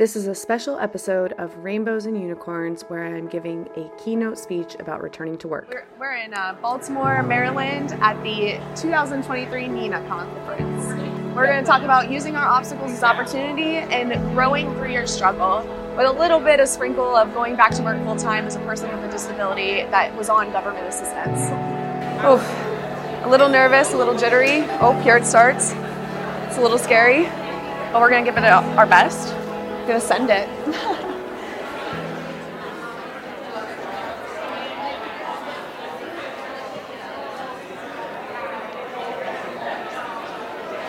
This is a special episode of Rainbows and Unicorns where I'm giving a keynote speech about returning to work. We're in Baltimore, Maryland at the 2023 NENA Conference. We're going to talk about using our obstacles as opportunity and growing through your struggle with a little bit of sprinkle of going back to work full time as a person with a disability that was on government assistance. Oh, a little nervous, a little jittery. Oh, here it starts. It's a little scary, but we're going to give it our best. Gonna send it.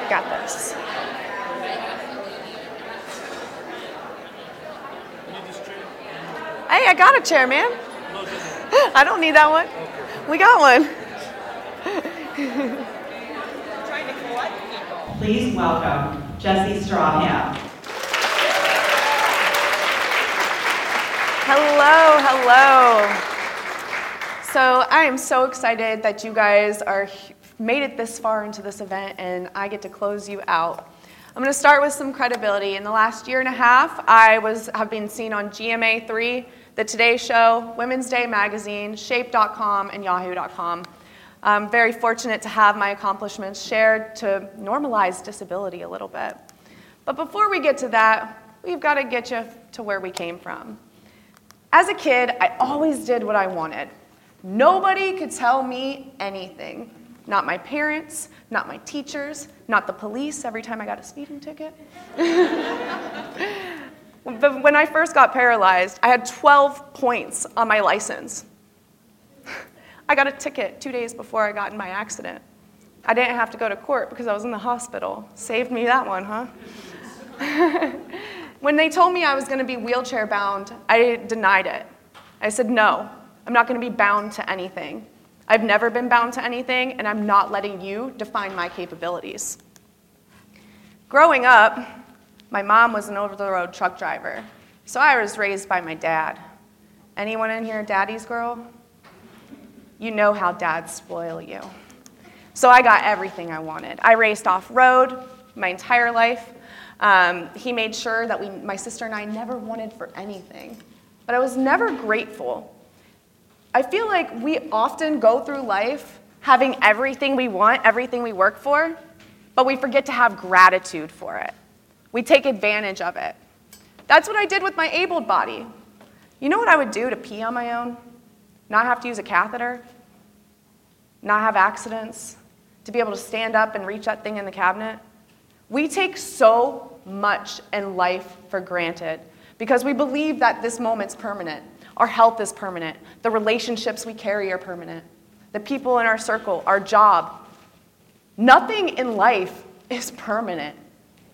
Got this. Hey, I got a chair, man. I don't need that one. We got one. Trying to collect people. Please welcome Jessie Strahmia. Hello. So I am so excited that you guys are made it this far into this event and I get to close you out. I'm going to start with some credibility. In the last year and a half, I have been seen on GMA3, The Today Show, Women's Day Magazine, Shape.com, and Yahoo.com. I'm very fortunate to have my accomplishments shared to normalize disability a little bit. But before we get to that, we've got to get you to where we came from. As a kid, I always did what I wanted. Nobody could tell me anything. Not my parents, not my teachers, not the police every time I got a speeding ticket. But when I first got paralyzed, I had 12 points on my license. I got a ticket 2 days before I got in my accident. I didn't have to go to court because I was in the hospital. Saved me that one, huh? When they told me I was going to be wheelchair bound, I denied it. I said, no, I'm not going to be bound to anything. I've never been bound to anything, and I'm not letting you define my capabilities. Growing up, my mom was an over-the-road truck driver, so I was raised by my dad. Anyone in here daddy's girl? You know how dads spoil you. So I got everything I wanted. I raced off-road my entire life. He made sure that my sister and I never wanted for anything, but I was never grateful. I feel like we often go through life having everything we want, everything we work for, but we forget to have gratitude for it. We take advantage of it. That's what I did with my abled body. You know what I would do to pee on my own? Not have to use a catheter? Not have accidents? To be able to stand up and reach that thing in the cabinet? We take so much in life for granted because we believe that this moment's permanent. Our health is permanent. The relationships we carry are permanent. The people in our circle, our job. Nothing in life is permanent.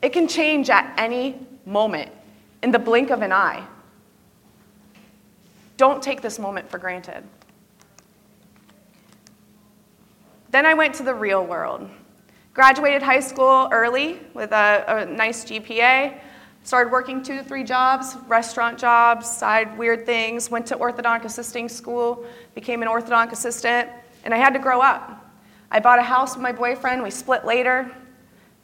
It can change at any moment in the blink of an eye. Don't take this moment for granted. Then I went to the real world. Graduated high school early with a nice GPA, started working 2 to 3 jobs, restaurant jobs, side weird things, went to orthodontic assisting school, became an orthodontic assistant, and I had to grow up. I bought a house with my boyfriend, we split later,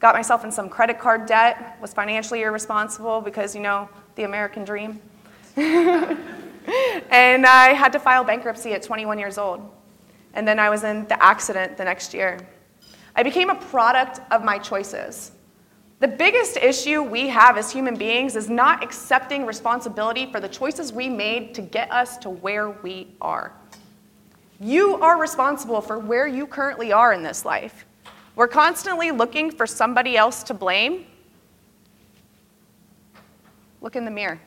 got myself in some credit card debt, was financially irresponsible because, you know, the American dream. And I had to file bankruptcy at 21 years old. And then I was in the accident the next year. I became a product of my choices. The biggest issue we have as human beings is not accepting responsibility for the choices we made to get us to where we are. You are responsible for where you currently are in this life. We're constantly looking for somebody else to blame. Look in the mirror.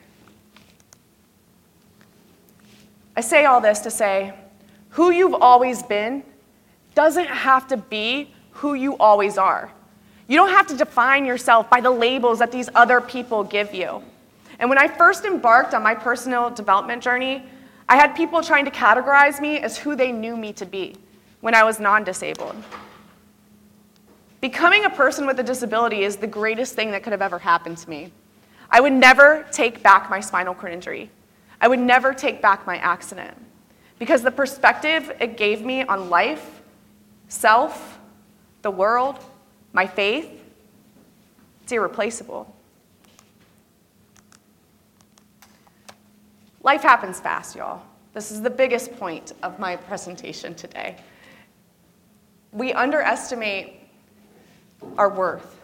I say all this to say, who you've always been doesn't have to be who you always are. You don't have to define yourself by the labels that these other people give you. And when I first embarked on my personal development journey, I had people trying to categorize me as who they knew me to be when I was non-disabled. Becoming a person with a disability is the greatest thing that could have ever happened to me. I would never take back my spinal cord injury. I would never take back my accident because the perspective it gave me on life, self, the world, my faith, it's irreplaceable. Life happens fast, y'all. This is the biggest point of my presentation today. We underestimate our worth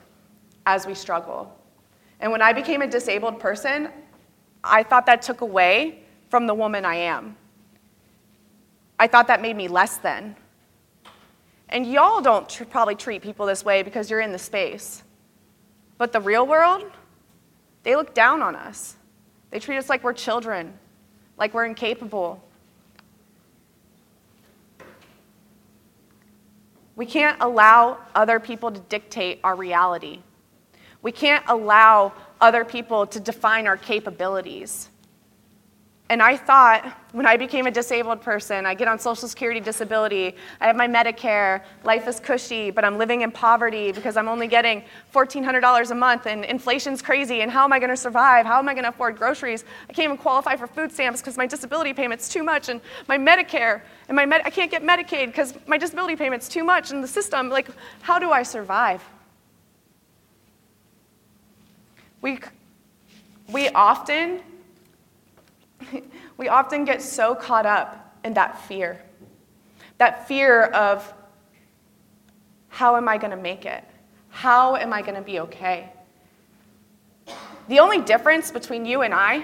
as we struggle. And when I became a disabled person, I thought that took away from the woman I am. I thought that made me less than. And y'all don't probably treat people this way because you're in the space. But the real world, they look down on us. They treat us like we're children, like we're incapable. We can't allow other people to dictate our reality. We can't allow other people to define our capabilities. And I thought, when I became a disabled person, I get on Social Security Disability, I have my Medicare, life is cushy, but I'm living in poverty because I'm only getting $1,400 a month, and inflation's crazy, and how am I going to survive? How am I going to afford groceries? I can't even qualify for food stamps because my disability payment's too much, and my Medicare, and I can't get Medicaid because my disability payment's too much, and the system, like, how do I survive? We often get so caught up in that fear of how am I going to make it? How am I going to be okay? The only difference between you and I,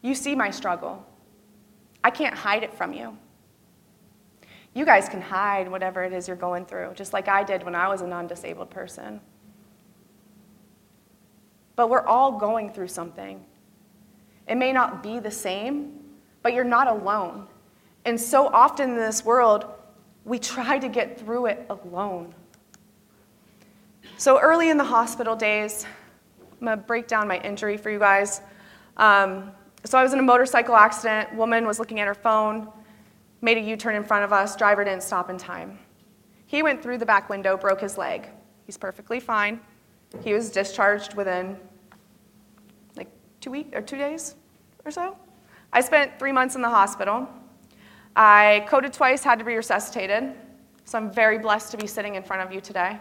you see my struggle. I can't hide it from you. You guys can hide whatever it is you're going through, just like I did when I was a non-disabled person. But we're all going through something. It may not be the same, but you're not alone. And so often in this world, we try to get through it alone. So early in the hospital days, I'm going to break down my injury for you guys. So I was in a motorcycle accident. Woman was looking at her phone, made a U-turn in front of us. Driver didn't stop in time. He went through the back window, broke his leg. He's perfectly fine. He was discharged within 2 days or so. I spent 3 months in the hospital. I coded twice, had to be resuscitated. So I'm very blessed to be sitting in front of you today.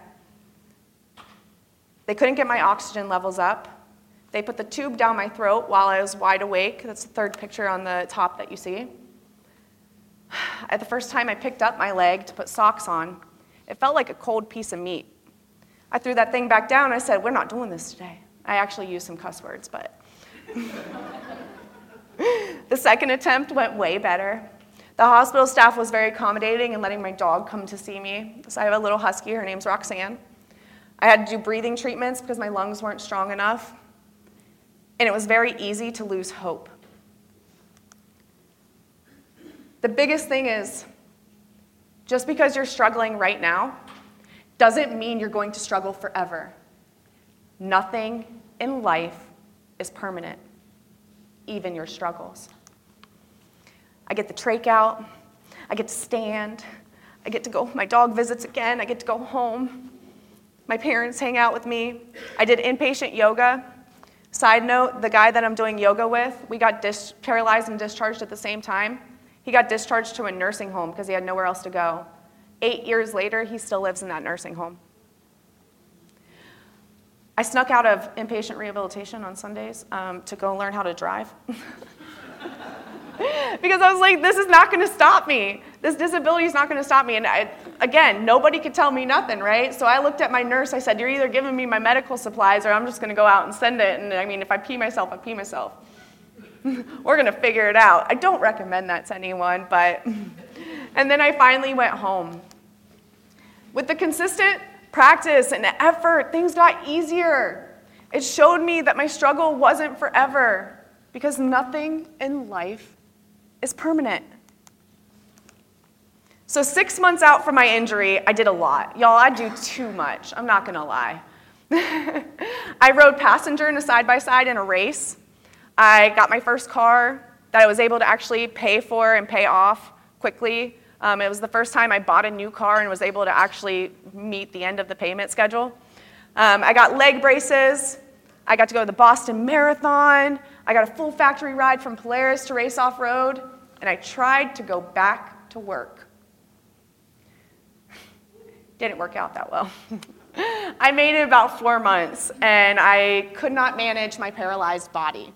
They couldn't get my oxygen levels up. They put the tube down my throat while I was wide awake. That's the third picture on the top that you see. At the first time I picked up my leg to put socks on, it felt like a cold piece of meat. I threw that thing back down. I said, we're not doing this today. I actually used some cuss words, but the second attempt went way better. The hospital staff was very accommodating and letting my dog come to see me. So I have a little husky, her name's Roxanne. I had to do breathing treatments because my lungs weren't strong enough. And it was very easy to lose hope. The biggest thing is, just because you're struggling right now doesn't mean you're going to struggle forever. Nothing in life is permanent, even your struggles. I get the trach out, I get to stand, I get to go, my dog visits again, I get to go home, my parents hang out with me. I did inpatient yoga. Side note, the guy that I'm doing yoga with, we got paralyzed and discharged at the same time. He got discharged to a nursing home because he had nowhere else to go. 8 years later, he still lives in that nursing home. I snuck out of inpatient rehabilitation on Sundays to go learn how to drive. Because I was like, this is not going to stop me. This disability is not going to stop me. And again, nobody could tell me nothing, right? So I looked at my nurse. I said, you're either giving me my medical supplies or I'm just going to go out and send it. And I mean, if I pee myself, I pee myself. We're going to figure it out. I don't recommend that to anyone, but. And then I finally went home. With the consistent practice and effort, things got easier. It showed me that my struggle wasn't forever because nothing in life is permanent. So 6 months out from my injury, I did a lot. Y'all, I do too much. I'm not going to lie. I rode passenger in a side-by-side in a race. I got my first car that I was able to actually pay for and pay off quickly. It was the first time I bought a new car and was able to actually meet the end of the payment schedule. I got leg braces. I got to go to the Boston Marathon. I got a full factory ride from Polaris to race off-road. And I tried to go back to work. Didn't work out that well. I made it about 4 months, and I could not manage my paralyzed body.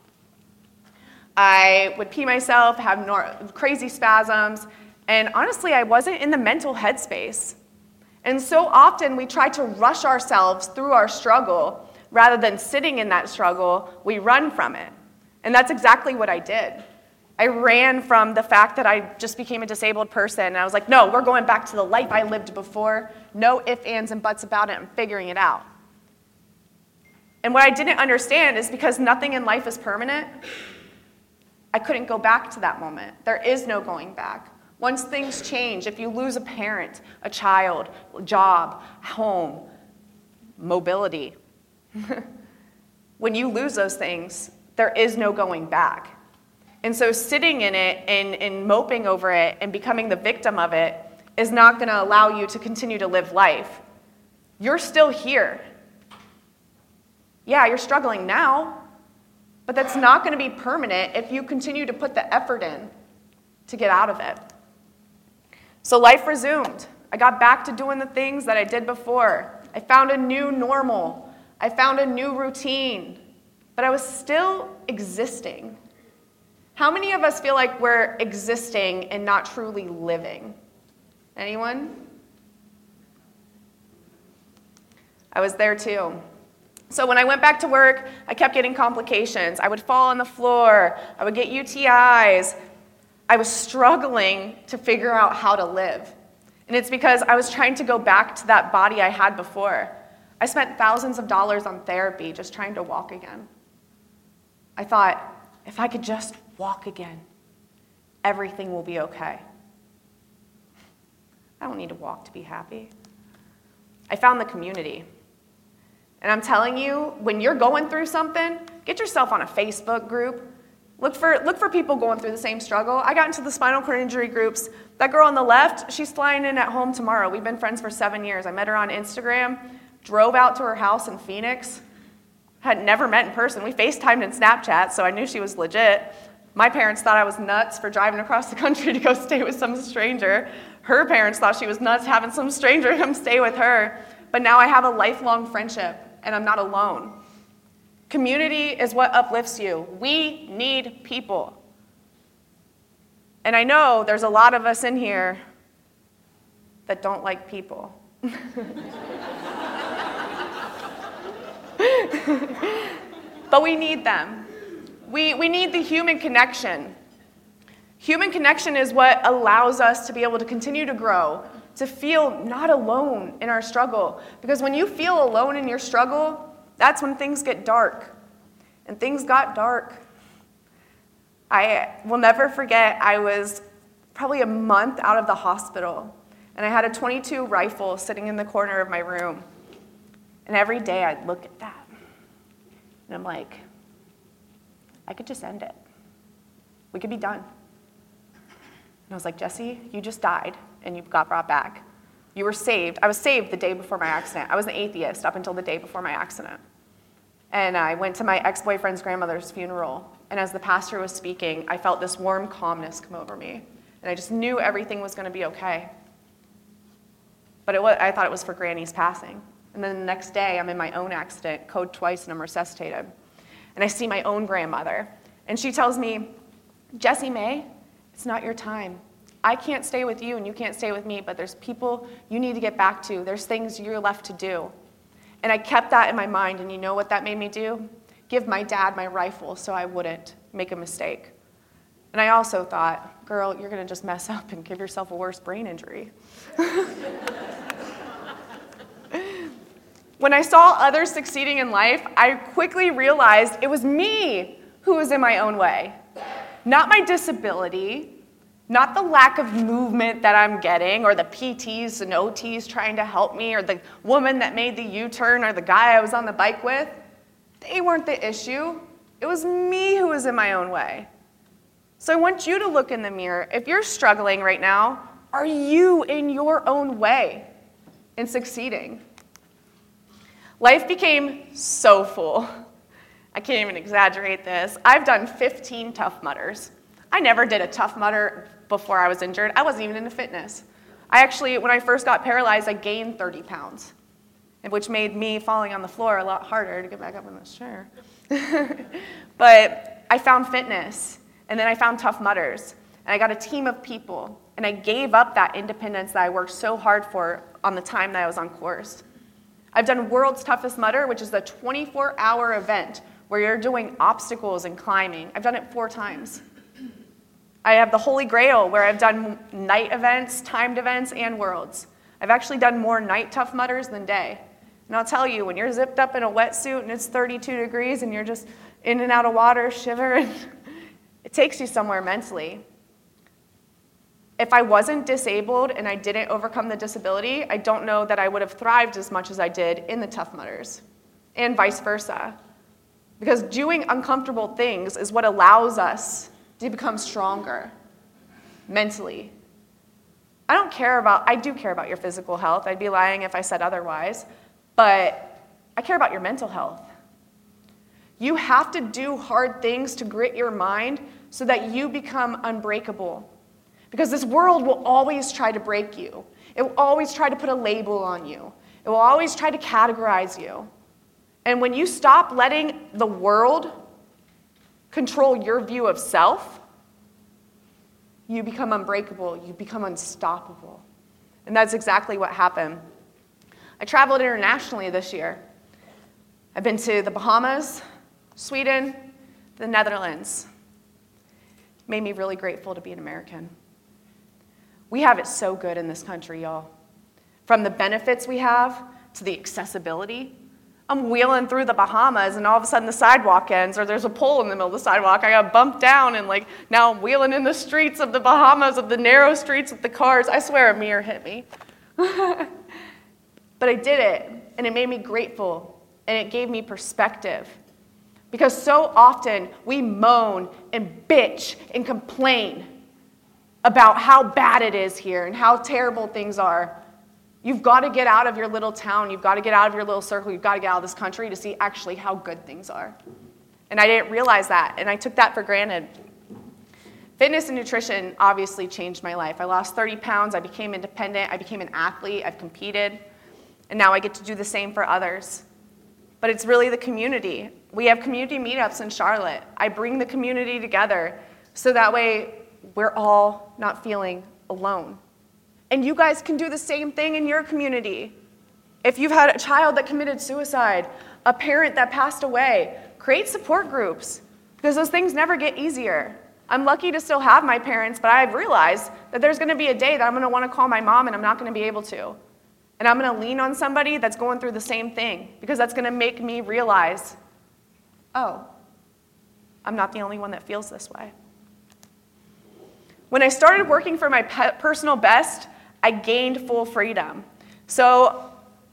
I would pee myself, have crazy spasms, and honestly, I wasn't in the mental headspace. And so often we try to rush ourselves through our struggle rather than sitting in that struggle, we run from it. And that's exactly what I did. I ran from the fact that I just became a disabled person, and I was like, no, we're going back to the life I lived before. No ifs, ands, and buts about it. I'm figuring it out. And what I didn't understand is because nothing in life is permanent, I couldn't go back to that moment. There is no going back. Once things change, if you lose a parent, a child, job, home, mobility, when you lose those things, there is no going back. And so sitting in it and moping over it and becoming the victim of it is not going to allow you to continue to live life. You're still here. Yeah, you're struggling now, but that's not going to be permanent if you continue to put the effort in to get out of it. So life resumed. I got back to doing the things that I did before. I found a new normal. I found a new routine, but I was still existing. How many of us feel like we're existing and not truly living? Anyone? I was there too. So when I went back to work, I kept getting complications. I would fall on the floor. I would get UTIs. I was struggling to figure out how to live. And it's because I was trying to go back to that body I had before. I spent thousands of dollars on therapy just trying to walk again. I thought, if I could just walk again, everything will be okay. I don't need to walk to be happy. I found the community. And I'm telling you, when you're going through something, get yourself on a Facebook group. Look for people going through the same struggle. I got into the spinal cord injury groups. That girl on the left, she's flying in at home tomorrow. We've been friends for 7 years. I met her on Instagram, drove out to her house in Phoenix, had never met in person. We FaceTimed and Snapchat, so I knew she was legit. My parents thought I was nuts for driving across the country to go stay with some stranger. Her parents thought she was nuts having some stranger come stay with her. But now I have a lifelong friendship, and I'm not alone. Community is what uplifts you. We need people. And I know there's a lot of us in here that don't like people. But we need them. We need the human connection. Human connection is what allows us to be able to continue to grow, to feel not alone in our struggle. Because when you feel alone in your struggle, that's when things get dark. And things got dark. I will never forget, I was probably a month out of the hospital, and I had a .22 rifle sitting in the corner of my room. And every day I'd look at that, and I'm like, I could just end it. We could be done. And I was like, Jessie, you just died, and you got brought back. You were saved. I was saved the day before my accident. I was an atheist up until the day before my accident. And I went to my ex-boyfriend's grandmother's funeral, and as the pastor was speaking, I felt this warm calmness come over me, and I just knew everything was going to be okay. But I thought it was for Granny's passing. And then the next day, I'm in my own accident, code twice, and I'm resuscitated. And I see my own grandmother. And she tells me, Jessie May, it's not your time. I can't stay with you, and you can't stay with me, but there's people you need to get back to. There's things you're left to do. And I kept that in my mind, and you know what that made me do? Give my dad my rifle so I wouldn't make a mistake. And I also thought, girl, you're going to just mess up and give yourself a worse brain injury. When I saw others succeeding in life, I quickly realized it was me who was in my own way. Not my disability, not the lack of movement that I'm getting, or the PTs and OTs trying to help me, or the woman that made the U-turn, or the guy I was on the bike with. They weren't the issue. It was me who was in my own way. So I want you to look in the mirror. If you're struggling right now, are you in your own way in succeeding? Life became so full. I can't even exaggerate this. I've done 15 Tough Mudders. I never did a Tough Mudder before I was injured. I wasn't even into fitness. I actually, when I first got paralyzed, I gained 30 pounds, which made me falling on the floor a lot harder to get back up in the chair. But I found fitness, And then I found Tough Mudders, and I got a team of people, and I gave up that independence that I worked so hard for on the time that I was on course. I've done World's Toughest Mudder, which is a 24-hour event where you're doing obstacles and climbing. I've done it 4 times. I have the Holy Grail, where I've done night events, timed events, and Worlds. I've actually done more night Tough Mudders than day. And I'll tell you, when you're zipped up in a wetsuit and it's 32 degrees and you're just in and out of water, shivering, it takes you somewhere mentally. If I wasn't disabled and I didn't overcome the disability, I don't know that I would have thrived as much as I did in the Tough Mudders, and vice versa. Because doing uncomfortable things is what allows us to become stronger mentally. I do care about your physical health. I'd be lying if I said otherwise, but I care about your mental health. You have to do hard things to grit your mind so that you become unbreakable. Because this world will always try to break you. It will always try to put a label on you. It will always try to categorize you. And when you stop letting the world control your view of self, you become unbreakable, you become unstoppable. And that's exactly what happened. I traveled internationally this year. I've been to the Bahamas, Sweden, the Netherlands. It made me really grateful to be an American. We have it so good in this country, y'all. From the benefits we have to the accessibility. I'm wheeling through the Bahamas, and all of a sudden the sidewalk ends, or there's a pole in the middle of the sidewalk. I got bumped down, and now I'm wheeling in the streets of the Bahamas, of the narrow streets with the cars. I swear a mirror hit me. But I did it, and it made me grateful, and it gave me perspective. Because so often we moan and bitch and complain about how bad it is here and how terrible things are. You've got to get out of your little town. You've got to get out of your little circle. You've got to get out of this country to see actually how good things are. And I didn't realize that, and I took that for granted. Fitness and nutrition obviously changed my life. I lost 30 pounds. I became independent. I became an athlete. I've competed. And now I get to do the same for others. But it's really the community. We have community meetups in Charlotte. I bring the community together so that way we're all not feeling alone. And you guys can do the same thing in your community. If you've had a child that committed suicide, a parent that passed away, create support groups, because those things never get easier. I'm lucky to still have my parents, but I've realized that there's gonna be a day that I'm gonna wanna call my mom and I'm not gonna be able to. And I'm gonna lean on somebody that's going through the same thing, because that's gonna make me realize, oh, I'm not the only one that feels this way. When I started working for my personal best, I gained full freedom. So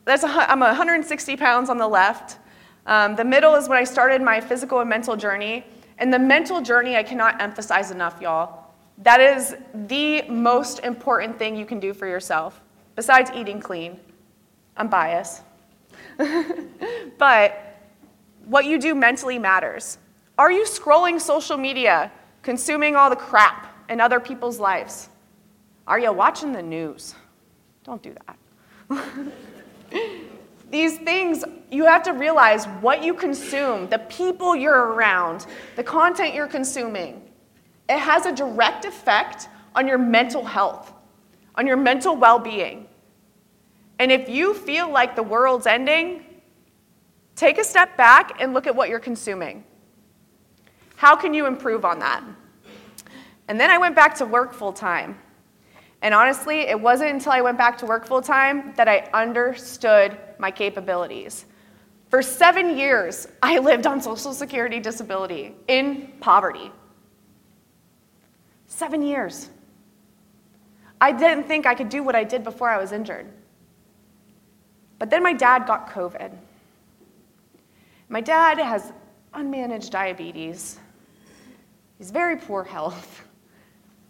I'm 160 pounds on the left. The middle is when I started my physical and mental journey. And the mental journey, I cannot emphasize enough, y'all. That is the most important thing you can do for yourself, besides eating clean. I'm biased. But what you do mentally matters. Are you scrolling social media, consuming all the crap in other people's lives? Are you watching the news? Don't do that. These things, you have to realize what you consume, the people you're around, the content you're consuming. It has a direct effect on your mental health, on your mental well-being. And if you feel like the world's ending, take a step back and look at what you're consuming. How can you improve on that? And then I went back to work full-time. And honestly, it wasn't until I went back to work full-time that I understood my capabilities. For 7 years, I lived on Social Security Disability in poverty. 7 years. I didn't think I could do what I did before I was injured. But then my dad got COVID. My dad has unmanaged diabetes. He's very poor health.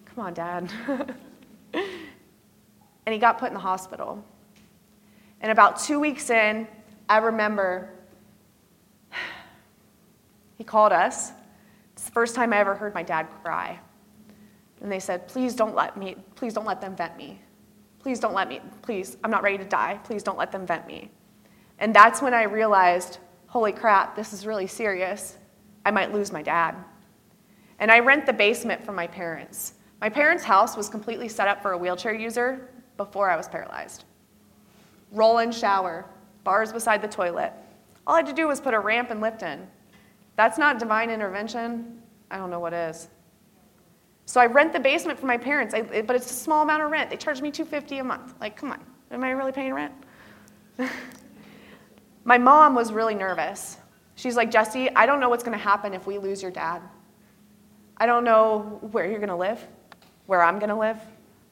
Come on, Dad. And he got put in the hospital. And about 2 weeks in, I remember he called us. It's the first time I ever heard my dad cry. And they said, please don't let them vent me. Please don't let me, please, I'm not ready to die. Please don't let them vent me. And that's when I realized, holy crap, this is really serious. I might lose my dad. and I rent the basement from my parents. My parents' house was completely set up for a wheelchair user before I was paralyzed. Roll and shower, bars beside the toilet. All I had to do was put a ramp and lift in. That's not divine intervention. I don't know what is. So I rent the basement from my parents, but it's a small amount of rent. They charge me $250 a month. Like, come on, am I really paying rent? My mom was really nervous. She's like, Jessie, I don't know what's going to happen if we lose your dad. I don't know where you're going to live, where I'm going to live,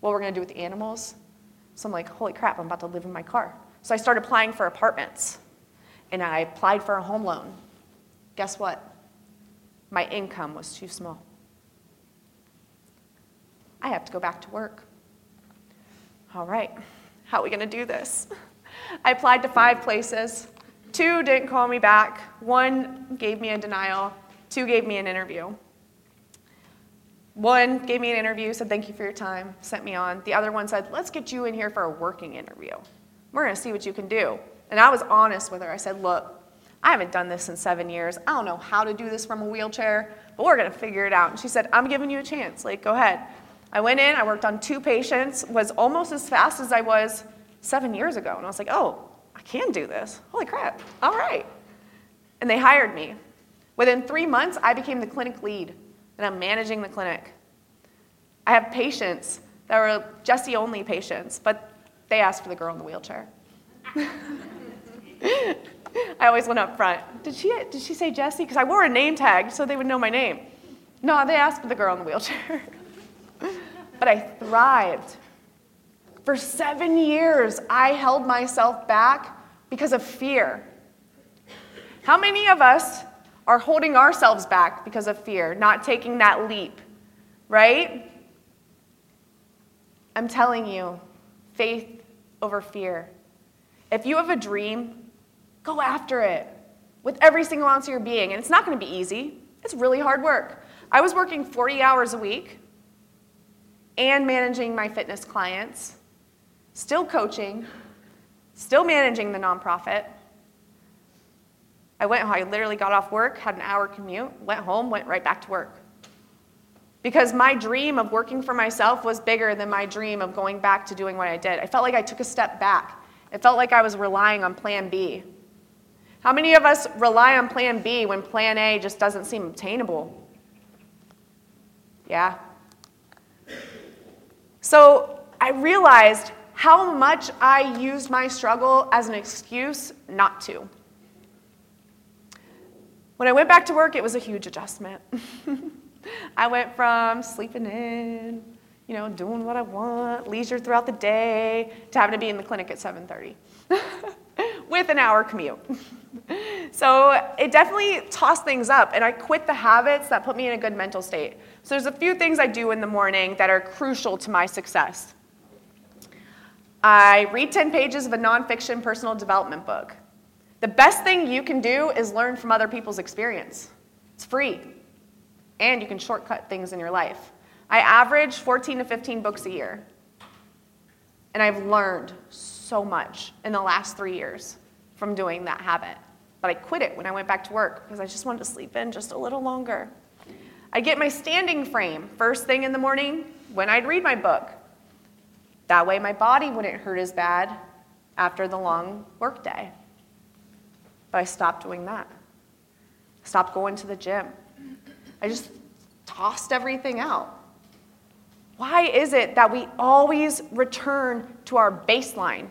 what we're going to do with the animals. So I'm like, holy crap, I'm about to live in my car. So I started applying for apartments, and I applied for a home loan. Guess what? My income was too small. I have to go back to work. All right, how are we going to do this? I applied to 5 places. 2 didn't call me back. 1 gave me a denial. 2 gave me an interview. 1 gave me an interview, said thank you for your time, sent me on. The other one said, let's get you in here for a working interview. We're going to see what you can do. And I was honest with her. I said, look, I haven't done this in 7 years. I don't know how to do this from a wheelchair, but we're going to figure it out. And she said, I'm giving you a chance. Like, go ahead. I went in. I worked on 2 patients, was almost as fast as I was 7 years ago. And I was like, oh, I can do this. Holy crap. All right. And they hired me. Within 3 months, I became the clinic lead, and I'm managing the clinic. I have patients that were Jessie-only patients, but they asked for the girl in the wheelchair. I always went up front. Did she say Jessie? Because I wore a name tag so they would know my name. No, they asked for the girl in the wheelchair. But I thrived. For 7 years, I held myself back because of fear. How many of us are holding ourselves back because of fear, not taking that leap, right? I'm telling you, faith over fear. If you have a dream, go after it with every single ounce of your being. And it's not going to be easy. It's really hard work. I was working 40 hours a week and managing my fitness clients, still coaching, still managing the nonprofit. I literally got off work, had an hour commute, went home, went right back to work. Because my dream of working for myself was bigger than my dream of going back to doing what I did. I felt like I took a step back. It felt like I was relying on plan B. How many of us rely on plan B when plan A just doesn't seem obtainable? Yeah. So I realized how much I used my struggle as an excuse not to. When I went back to work, it was a huge adjustment. I went from sleeping in, doing what I want, leisure throughout the day, to having to be in the clinic at 7:30 with an hour commute. So it definitely tossed things up, and I quit the habits that put me in a good mental state. So there's a few things I do in the morning that are crucial to my success. I read 10 pages of a nonfiction personal development book. The best thing you can do is learn from other people's experience. It's free, and you can shortcut things in your life. I average 14 to 15 books a year, and I've learned so much in the last 3 years from doing that habit. But I quit it when I went back to work because I just wanted to sleep in just a little longer. I get my standing frame first thing in the morning when I'd read my book. That way my body wouldn't hurt as bad after the long workday. But I stopped doing that. Stopped going to the gym. I just tossed everything out. Why is it that we always return to our baseline?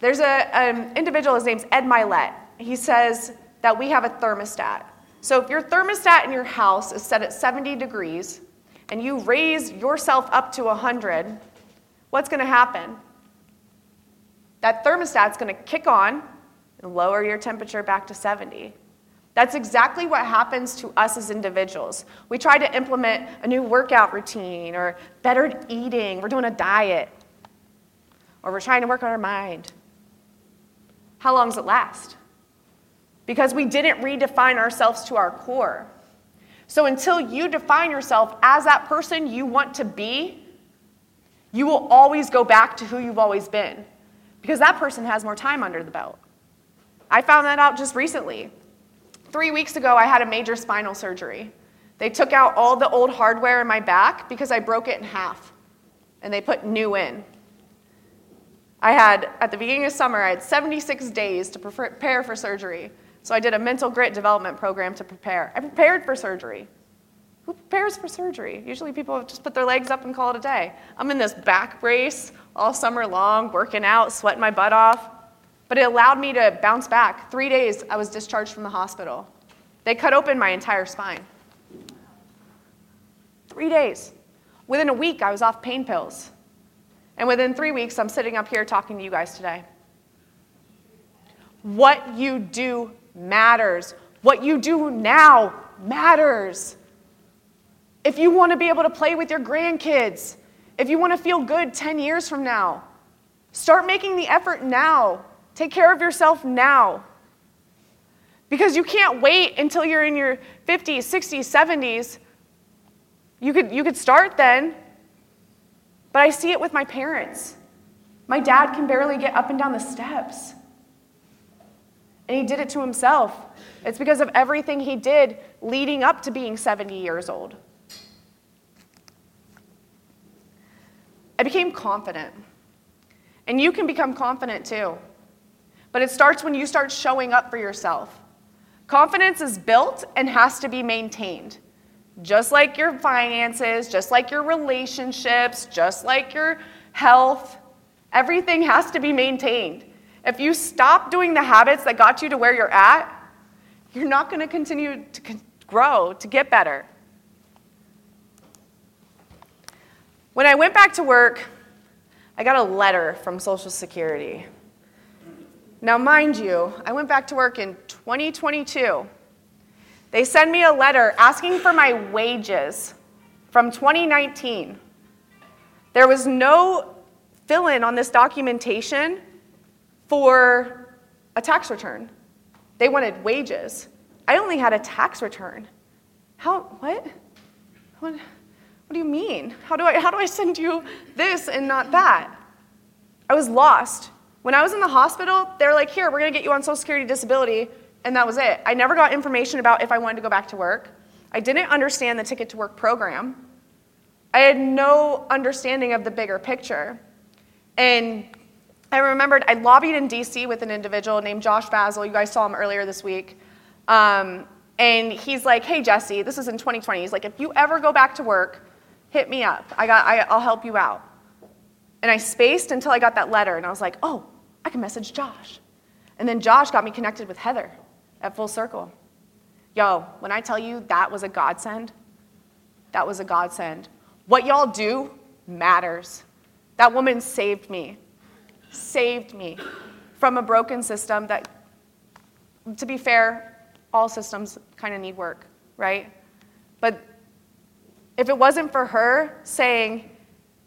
There's an individual, his name's Ed Mylett. He says that we have a thermostat. So if your thermostat in your house is set at 70 degrees and you raise yourself up to 100, what's going to happen? That thermostat's going to kick on and lower your temperature back to 70. That's exactly what happens to us as individuals. We try to implement a new workout routine or better eating. We're doing a diet. Or we're trying to work on our mind. How long does it last? Because we didn't redefine ourselves to our core. So until you define yourself as that person you want to be, you will always go back to who you've always been. Because that person has more time under the belt. I found that out just recently. 3 weeks ago, I had a major spinal surgery. They took out all the old hardware in my back because I broke it in half, and they put new in. I had, at the beginning of summer, I had 76 days to prepare for surgery. So I did a mental grit development program to prepare. I prepared for surgery. Who prepares for surgery? Usually people just put their legs up and call it a day. I'm in this back brace all summer long, working out, sweating my butt off. But it allowed me to bounce back. 3 days, I was discharged from the hospital. They cut open my entire spine. 3 days. Within a week, I was off pain pills. And within 3 weeks, I'm sitting up here talking to you guys today. What you do matters. What you do now matters. If you want to be able to play with your grandkids, if you want to feel good 10 years from now, start making the effort now. Take care of yourself now. Because you can't wait until you're in your 50s, 60s, 70s. You could start then. But I see it with my parents. My dad can barely get up and down the steps. And he did it to himself. It's because of everything he did leading up to being 70 years old. I became confident. And you can become confident too. But it starts when you start showing up for yourself. Confidence is built and has to be maintained. Just like your finances, just like your relationships, just like your health, everything has to be maintained. If you stop doing the habits that got you to where you're at, you're not going to continue to grow, to get better. When I went back to work, I got a letter from Social Security. Now, mind you, I went back to work in 2022. They send me a letter asking for my wages from 2019. There was no fill-in on this documentation for a tax return. They wanted wages. I only had a tax return. What do you mean? How do I send you this and not that? I was lost. When I was in the hospital, they're like, here, we're gonna get you on Social Security Disability. And that was it. I never got information about if I wanted to go back to work. I didn't understand the Ticket to Work program. I had no understanding of the bigger picture. And I remembered I lobbied in DC with an individual named Josh Basile. You guys saw him earlier this week. And he's like, hey, Jessie, this is in 2020. He's like, if you ever go back to work, hit me up. I'll help you out. And I spaced until I got that letter. And I was like, oh, I can message Josh. And then Josh got me connected with Heather at Full Circle. Yo, when I tell you that was a godsend, that was a godsend. What y'all do matters. That woman saved me from a broken system that, to be fair, all systems kind of need work, right? But if it wasn't for her saying,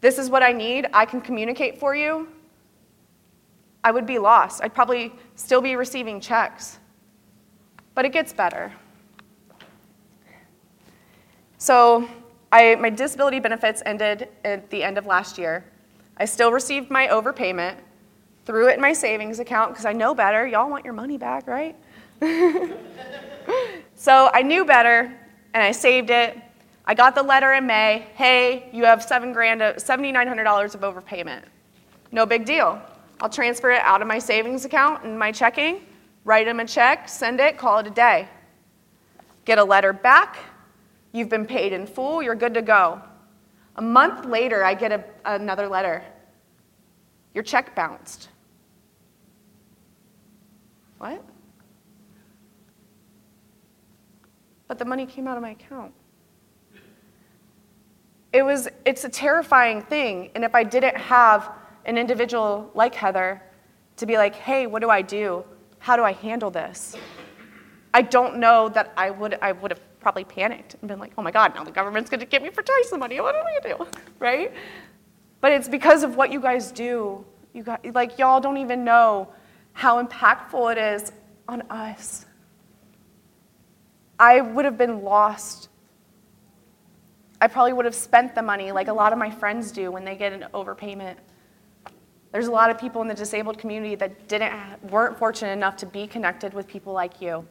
this is what I need, I can communicate for you, I would be lost. I'd probably still be receiving checks. But it gets better. So my disability benefits ended at the end of last year. I still received my overpayment, threw it in my savings account because I know better. Y'all want your money back, right? So I knew better, and I saved it. I got the letter in May. Hey, you have $7,900 of overpayment. No big deal. I'll transfer it out of my savings account and my checking, write him a check, send it, call it a day. Get a letter back. You've been paid in full. You're good to go. A month later, I get another letter. Your check bounced. What? But the money came out of my account. It's a terrifying thing, and if I didn't have an individual like Heather to be like, hey, what do I do? How do I handle this? I don't know that I would have probably panicked and been like, oh my God, now the government's gonna get me for twice the money, what do I do, right? But it's because of what you guys do. You guys, like, y'all don't even know how impactful it is on us. I would have been lost. I probably would have spent the money like a lot of my friends do when they get an overpayment. There's a lot of people in the disabled community that weren't fortunate enough to be connected with people like you.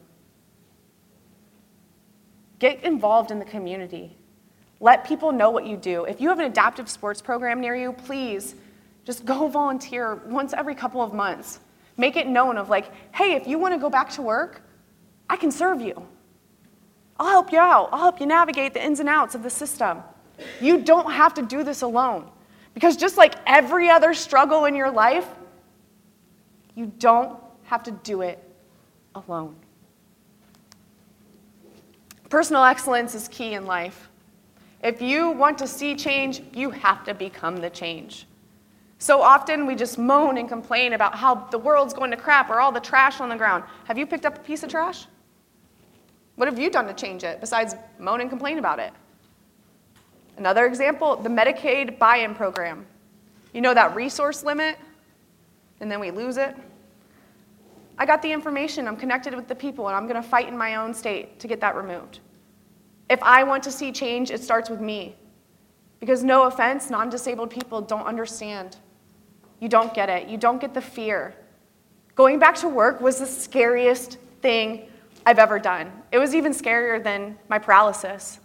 Get involved in the community. Let people know what you do. If you have an adaptive sports program near you, please just go volunteer once every couple of months. Make it known of like, hey, if you want to go back to work, I can serve you. I'll help you out. I'll help you navigate the ins and outs of the system. You don't have to do this alone. Because just like every other struggle in your life, you don't have to do it alone. Personal excellence is key in life. If you want to see change, you have to become the change. So often we just moan and complain about how the world's going to crap or all the trash on the ground. Have you picked up a piece of trash? What have you done to change it besides moan and complain about it? Another example, the Medicaid buy-in program. You know that resource limit, and then we lose it? I got the information, I'm connected with the people, and I'm going to fight in my own state to get that removed. If I want to see change, it starts with me. Because no offense, non-disabled people don't understand. You don't get it. You don't get the fear. Going back to work was the scariest thing I've ever done. It was even scarier than my paralysis.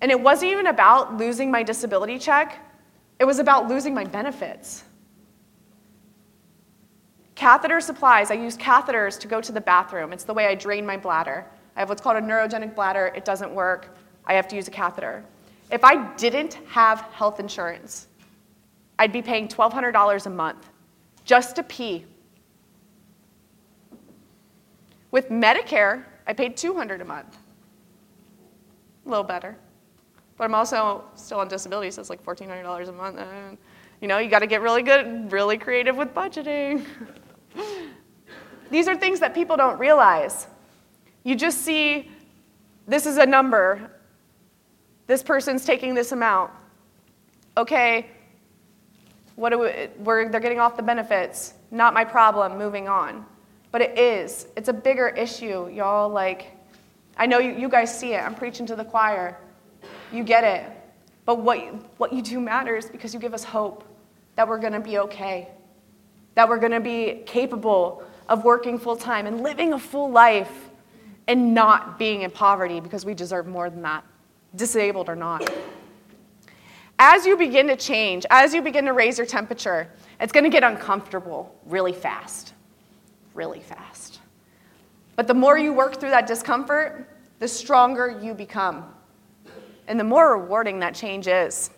And it wasn't even about losing my disability check. It was about losing my benefits. Catheter supplies. I use catheters to go to the bathroom. It's the way I drain my bladder. I have what's called a neurogenic bladder. It doesn't work. I have to use a catheter. If I didn't have health insurance, I'd be paying $1,200 a month just to pee. With Medicare, I paid $200 a month. A little better. But I'm also still on disability, so it's like $1,400 a month. You know, you got to get really good, really creative with budgeting. These are things that people don't realize. You just see, this is a number. This person's taking this amount. Okay, what do we, they're getting off the benefits. Not my problem, moving on. But it is. It's a bigger issue, y'all. Like, I know you guys see it. I'm preaching to the choir. You get it. But what you do matters because you give us hope that we're going to be okay, that we're going to be capable of working full-time and living a full life and not being in poverty because we deserve more than that, disabled or not. As you begin to change, as you begin to raise your temperature, it's going to get uncomfortable really fast, really fast. But the more you work through that discomfort, the stronger you become. And the more rewarding that change is.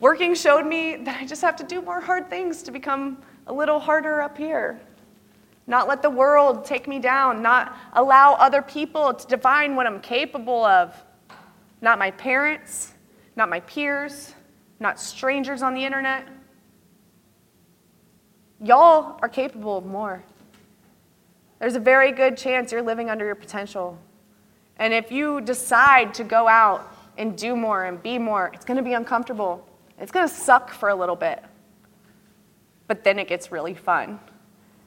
Working showed me that I just have to do more hard things to become a little harder up here. Not let the world take me down. Not allow other people to define what I'm capable of. Not my parents, not my peers, not strangers on the internet. Y'all are capable of more. There's a very good chance you're living under your potential. And if you decide to go out and do more and be more, it's going to be uncomfortable. It's going to suck for a little bit. But then it gets really fun.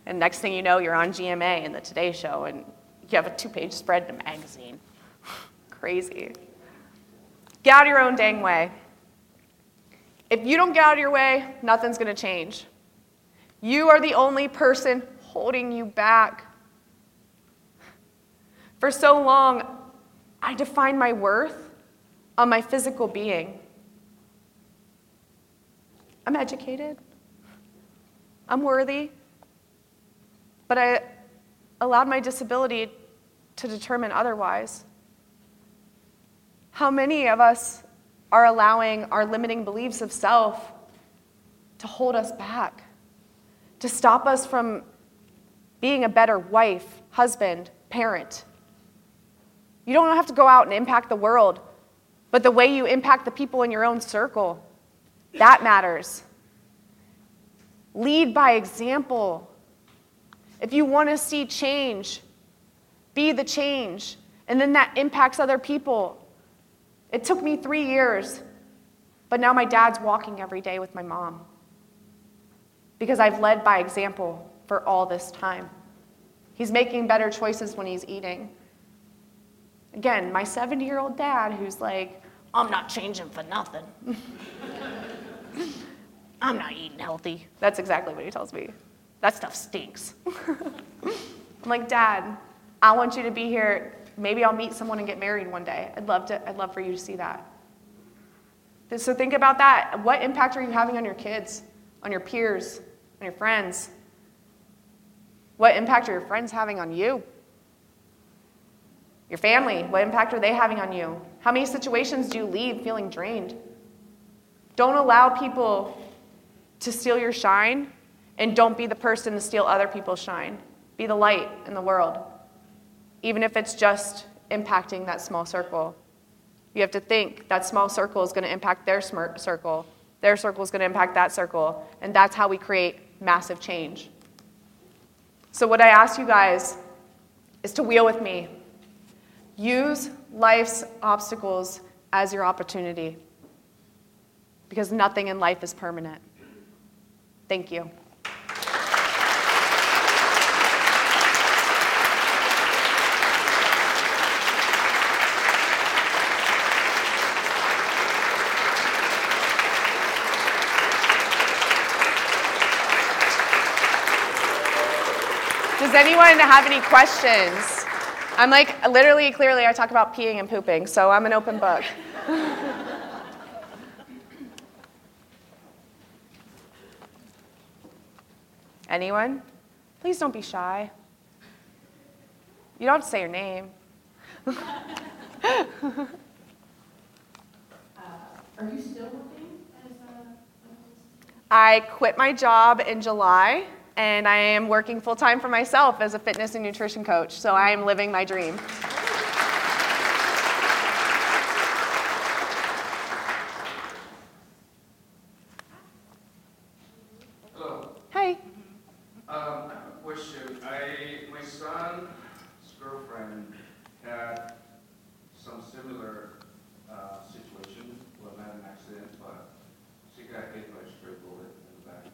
And next thing you know, you're on GMA and The Today Show, and you have a 2-page spread in a magazine. Crazy. Get out of your own dang way. If you don't get out of your way, nothing's going to change. You are the only person holding you back. For so long, I defined my worth on my physical being. I'm educated. I'm worthy. But I allowed my disability to determine otherwise. How many of us are allowing our limiting beliefs of self to hold us back, to stop us from being a better wife, husband, parent? You don't have to go out and impact the world, but the way you impact the people in your own circle, that matters. Lead by example. If you want to see change, be the change, and then that impacts other people. It took me 3 years, but now my dad's walking every day with my mom because I've led by example for all this time. He's making better choices when he's eating. Again, my 70-year-old dad who's like, I'm not changing for nothing. I'm not eating healthy. That's exactly what he tells me. That stuff stinks. I'm like, Dad, I want you to be here Maybe I'll meet someone and get married one day. I'd love for you to see that. So think about that. What impact are you having on your kids, on your peers, on your friends? What impact are your friends having on you? Your family, what impact are they having on you? How many situations do you leave feeling drained? Don't allow people to steal your shine, and don't be the person to steal other people's shine. Be the light in the world, even if it's just impacting that small circle. You have to think that small circle is going to impact their circle. Their circle is going to impact that circle. And that's how we create massive change. So what I ask you guys is to wheel with me. Use life's obstacles as your opportunity, because nothing in life is permanent. Thank you. Does anyone have any questions? I'm like, literally, clearly, I talk about peeing and pooping, so I'm an open book. Anyone? Please don't be shy. You don't have to say your name. Are you still working as a... I quit my job in July. And I am working full-time for myself as a fitness and nutrition coach, so I am living my dream. Hello. Hey. I have a question. My son's girlfriend had some similar situation. Well, not an accident, but she got hit by a stray bullet in the back.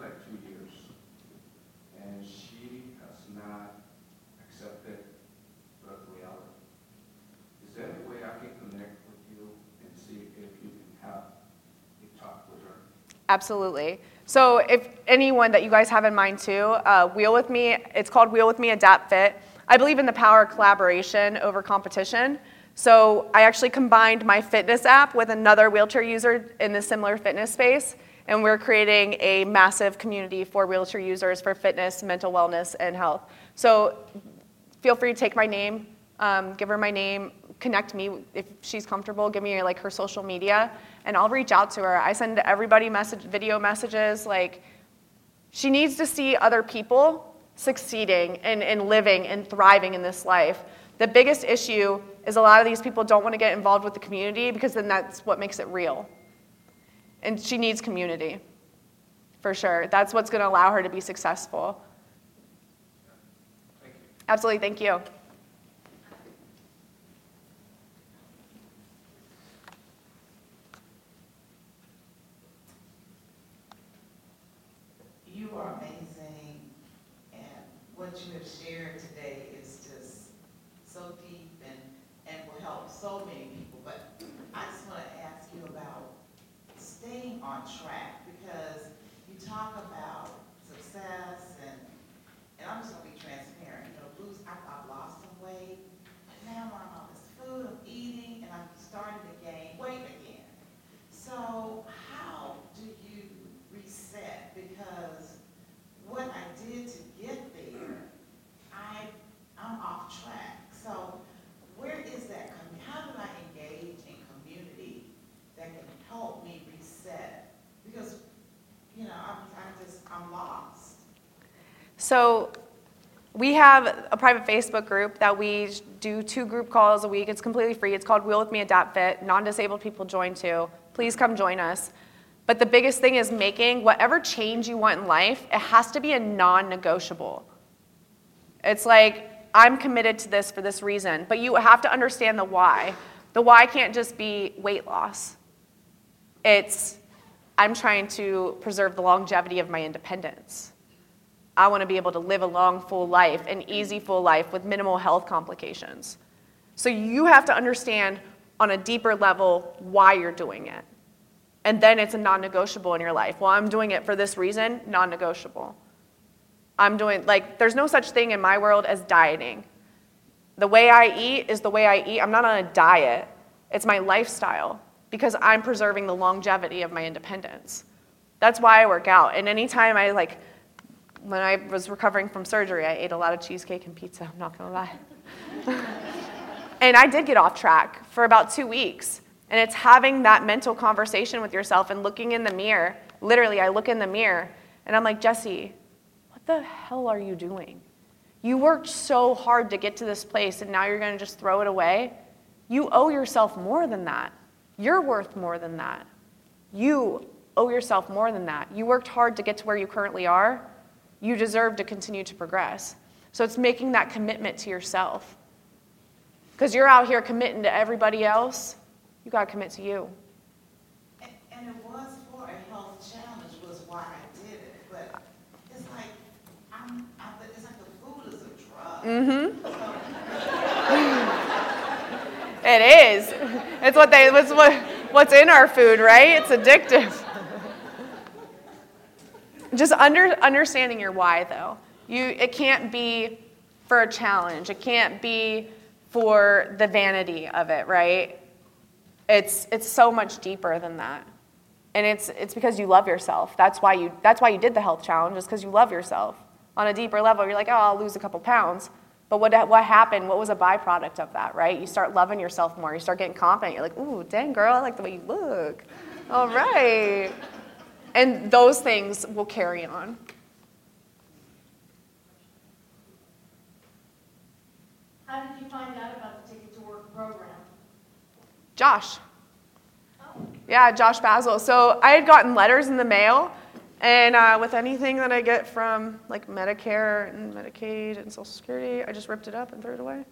Like 2 years, and she has not accepted the reality. Is there any way I can connect with you and see if you can have a talk with her? Absolutely. So if anyone that you guys have in mind too, Wheel With Me, it's called Wheel With Me Adapt Fit. I believe in the power of collaboration over competition. So I actually combined my fitness app with another wheelchair user in the similar fitness space. And we're creating a massive community for wheelchair users for fitness, mental wellness, and health. So feel free to take my name, give her my name, connect me if she's comfortable, give me like her social media, and I'll reach out to her. I send everybody video messages. Like, she needs to see other people succeeding and living and thriving in this life. The biggest issue is a lot of these people don't want to get involved with the community, because then that's what makes it real. And she needs community, for sure. That's what's going to allow her to be successful. Thank you. Absolutely, thank you. You are amazing, and what you have shared today is just so deep and will help so many people. But I just want to ask you about staying on track, because you talk about success, and I'm just going to be transparent. You know, I've lost some weight, but now I'm on this food, I'm eating, and I'm starting to gain weight again. So how do you reset? Because what I did to get there, I'm off track. So where is that coming? How do I engage in community that can help me reset? Because, you know, I'm lost. So we have a private Facebook group that we do 2 group calls a week. It's completely free. It's called Wheel With Me Adapt Fit. Non-disabled people join too. Please come join us. But the biggest thing is making whatever change you want in life, it has to be a non-negotiable. It's like, I'm committed to this for this reason. But you have to understand the why. The why can't just be weight loss. It's, I'm trying to preserve the longevity of my independence. I want to be able to live a long, full life, an easy, full life with minimal health complications. So you have to understand on a deeper level why you're doing it. And then it's a non-negotiable in your life. Well, I'm doing it for this reason, non-negotiable. I'm doing, like, there's no such thing in my world as dieting. The way I eat is the way I eat. I'm not on a diet. It's my lifestyle because I'm preserving the longevity of my independence. That's why I work out. And anytime I, like, when I was recovering from surgery, I ate a lot of cheesecake and pizza, I'm not gonna lie. And I did get off track for about 2 weeks. And it's having that mental conversation with yourself and looking in the mirror. Literally, I look in the mirror and I'm like, Jessie, what the hell are you doing? You worked so hard to get to this place and now you're gonna just throw it away? You owe yourself more than that. You're worth more than that. You owe yourself more than that. You worked hard to get to where you currently are. You deserve to continue to progress. So it's making that commitment to yourself. Because you're out here committing to everybody else, you gotta commit to you. And it was for a health challenge was why I did it, but it's like, it's like the food is a drug. Mm-hmm. It is. It's what they, what's in our food, right? It's addictive. Just understanding your why, though. It can't be for a challenge. It can't be for the vanity of it, right? It's so much deeper than that, and it's because you love yourself. That's why you did the health challenge, is because you love yourself on a deeper level. You're like, oh, I'll lose a couple pounds, but what happened? What was a byproduct of that, right? You start loving yourself more. You start getting confident. You're like, ooh, dang girl, I like the way you look. All right. And those things will carry on. How did you find out about the Ticket to Work program? Josh. Oh. Yeah, Josh Basile. So I had gotten letters in the mail, and with anything that I get from like Medicare and Medicaid and Social Security, I just ripped it up and threw it away.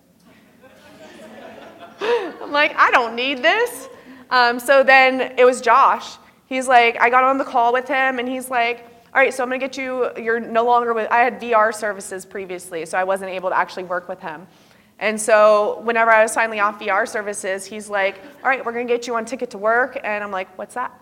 I'm like, I don't need this. So then it was Josh. He's like, I got on the call with him, and he's like, all right, so I'm going to get you, you're no longer with, I had VR services previously, so I wasn't able to actually work with him. And so whenever I was finally off VR services, he's like, all right, we're going to get you on Ticket to Work. And I'm like, what's that?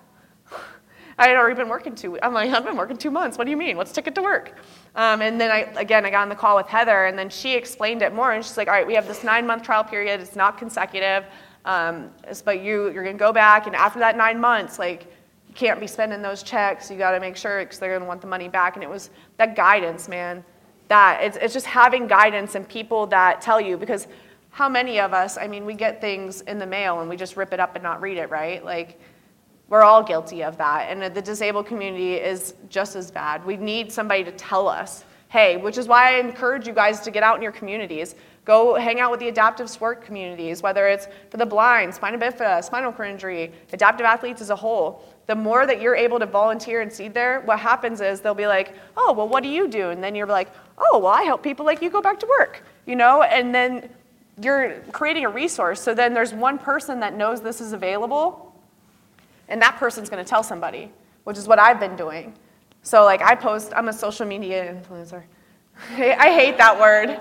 I had already been working I've been working 2 months. What do you mean? What's Ticket to Work? And then I got on the call with Heather, and then she explained it more. And she's like, all right, we have this 9-month trial period. It's not consecutive. But you're going to go back. And after that 9 months, like, you can't be spending those checks. You got to make sure, because they're going to want the money back. And it was that guidance, man. That it's just having guidance and people that tell you, because how many of us, I mean, we get things in the mail and we just rip it up and not read it, right? Like, we're all guilty of that. And the disabled community is just as bad. We need somebody to tell us, hey, which is why I encourage you guys to get out in your communities. Go hang out with the adaptive sport communities, whether it's for the blind, spina bifida, spinal cord injury, adaptive athletes as a whole. The more that you're able to volunteer and see there, what happens is they'll be like, oh, well, what do you do? And then you're like, oh, well, I help people like you go back to work, you know? And then you're creating a resource. So then there's one person that knows this is available, and that person's going to tell somebody, which is what I've been doing. So like I'm a social media influencer. I hate that word.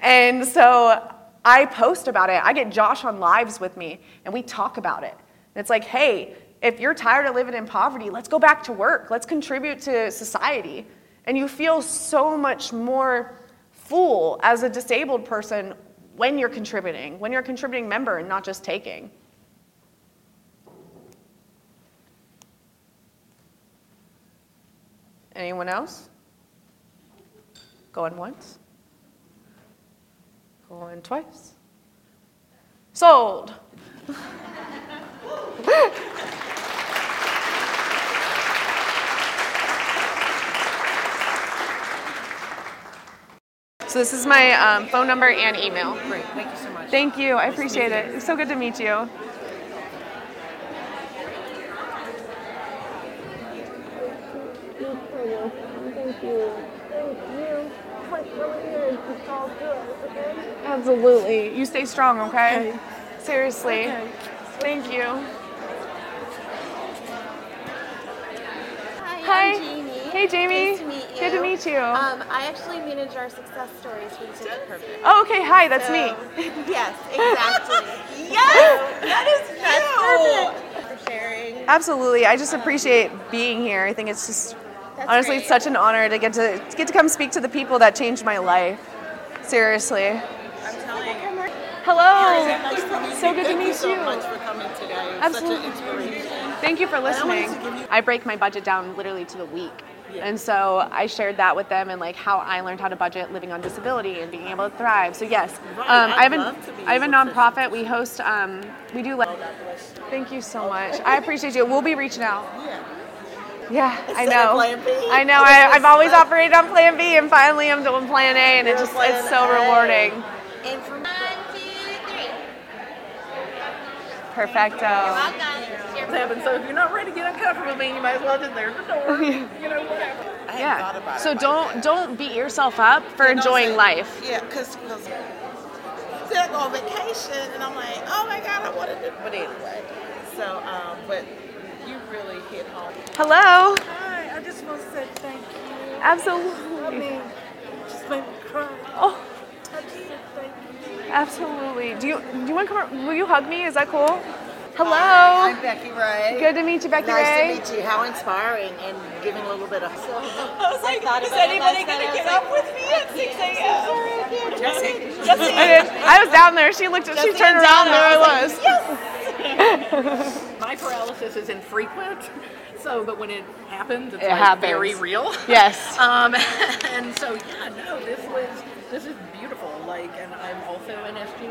And so I post about it. I get Josh on lives with me, and we talk about it. And it's like, hey, if you're tired of living in poverty, let's go back to work. Let's contribute to society. And you feel so much more full as a disabled person when you're contributing, member and not just taking. Anyone else? Going once, going twice, sold. So this is my phone number and email. Great, thank you so much. Thank you, I appreciate it. It's so good to meet you. Thank you. Absolutely. You stay strong, okay? Seriously. Okay. Thank you. Hi. I'm Jamie. Hey, Jamie. Nice to meet you. Good to meet you. I actually manage our success stories for the Ticket program. Oh, okay. Hi, that's me. Yes, exactly. Yes, that is you. That's perfect. For sharing. Absolutely. I just appreciate being here. I think it's just Honestly, it's such an honor to get to come speak to the people that changed my life. Seriously. I'm telling you. Hello. So good to meet you. Thank you so much for coming today. Absolutely. Such an inspiration. Thank you for listening. I break my budget down literally to the week. Yeah. And so I shared that with them and like how I learned how to budget living on disability and being able to thrive. So yes, I have a nonprofit. We host, we do. Thank you so much. I appreciate you. We'll be reaching out. Yeah, I know. I know. I've always operated on Plan B, and finally I'm doing Plan A, and it's so rewarding. And from 1, 2, 3. Perfecto. You're welcome. So if you're not ready to get uncomfortable, then you might as well just there's the door. You know, whatever. I hadn't thought about it. So don't beat yourself up for enjoying life. Yeah, because I go on vacation and I'm like, oh my God, I wanted to. But anyway, so but you really hit home. Hello. Hi. I just want to say thank you. Absolutely. I mean, it just made me cry. Oh. I just said thank you. Absolutely. Do you want to come? Will you hug me? Is that cool? Hello. Hi, I'm Becky Ray. Good to meet you, Becky Ray. Nice to meet you. How inspiring and giving a little bit of... So, I was like, is anybody going to get up with me at 6 a.m.? Jessie. I was down there. She looked at She turned around and there I was. Yes! My paralysis is infrequent, but when it happens, it's very real. Yes. And so, this is beautiful. Like, and I'm also an SG.